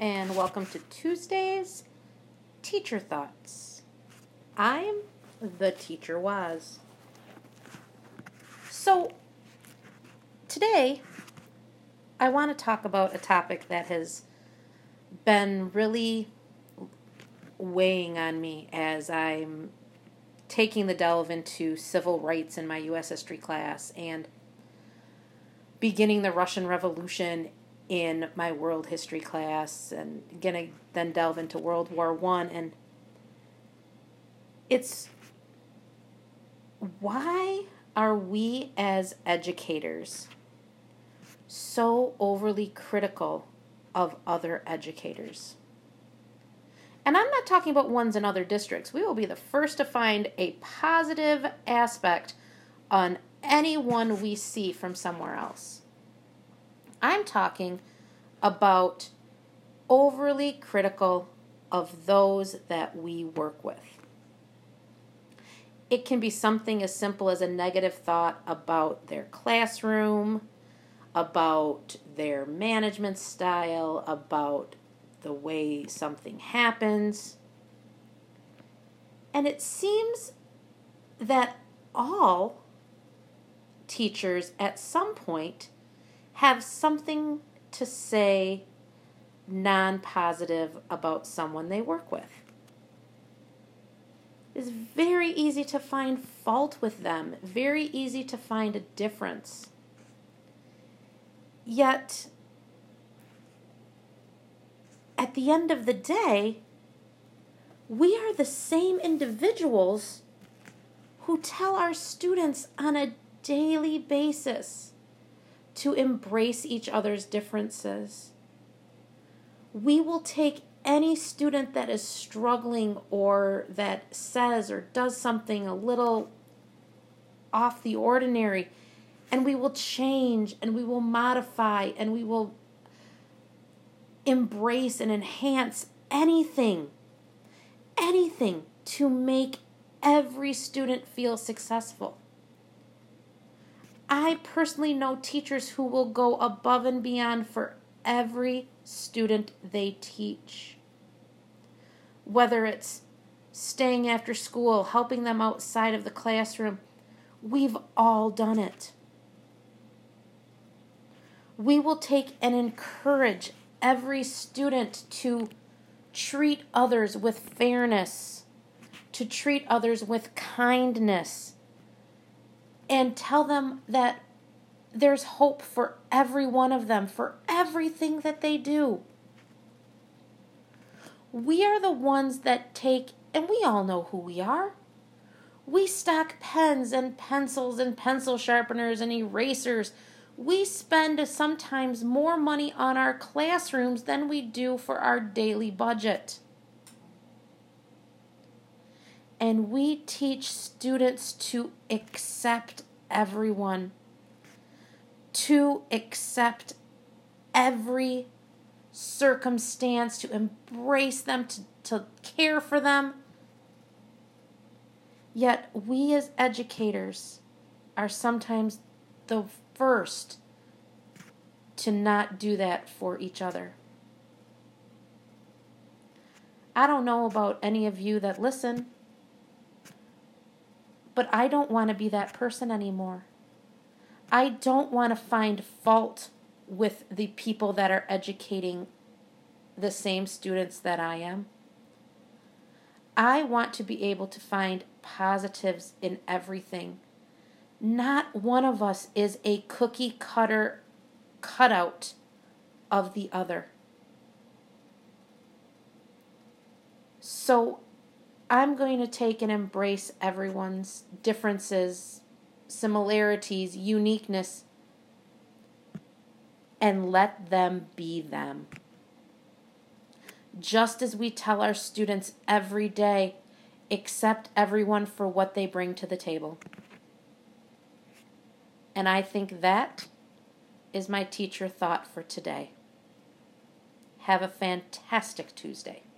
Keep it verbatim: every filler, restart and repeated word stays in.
and welcome to Tuesday's Teacher Thoughts. I'm the Teacher Woz. So today I want to talk about a topic that has been really weighing on me as I'm taking the delve into civil rights in my U S history class and beginning the Russian Revolution in my world history class, and gonna then delve into World War One, and it's why are we as educators so overly critical of other educators? And I'm not talking about ones in other districts. We will be the first to find a positive aspect on anyone we see from somewhere else. I'm talking about overly critical of those that we work with. It can be something as simple as a negative thought about their classroom, about their management style, about the way something happens. And it seems that all teachers at some point have something to say non-positive about someone they work with. It's very easy to find fault with them, very easy to find a difference. Yet, at the end of the day, we are the same individuals who tell our students on a daily basis to embrace each other's differences. We will take any student that is struggling or that says or does something a little off the ordinary, and we will change, and we will modify, and we will embrace and enhance anything, anything to make every student feel successful. I personally know teachers who will go above and beyond for every student they teach. Whether it's staying after school, helping them outside of the classroom, we've all done it. We will take and encourage every student to treat others with fairness, to treat others with kindness, and tell them that there's hope for every one of them, for everything that they do. We are the ones that take, and we all know who we are. We stock pens and pencils and pencil sharpeners and erasers. We spend sometimes more money on our classrooms than we do for our daily budget. And we teach students to accept everyone, to accept every circumstance, to embrace them, to, to care for them. Yet we as educators are sometimes the first to not do that for each other. I don't know about any of you that listen, but I don't want to be that person anymore. I don't want to find fault with the people that are educating the same students that I am. I want to be able to find positives in everything. Not one of us is a cookie cutter cutout of the other. So I'm going to take and embrace everyone's differences, similarities, uniqueness, and let them be them. Just as we tell our students every day, accept everyone for what they bring to the table. And I think that is my teacher thought for today. Have a fantastic Tuesday.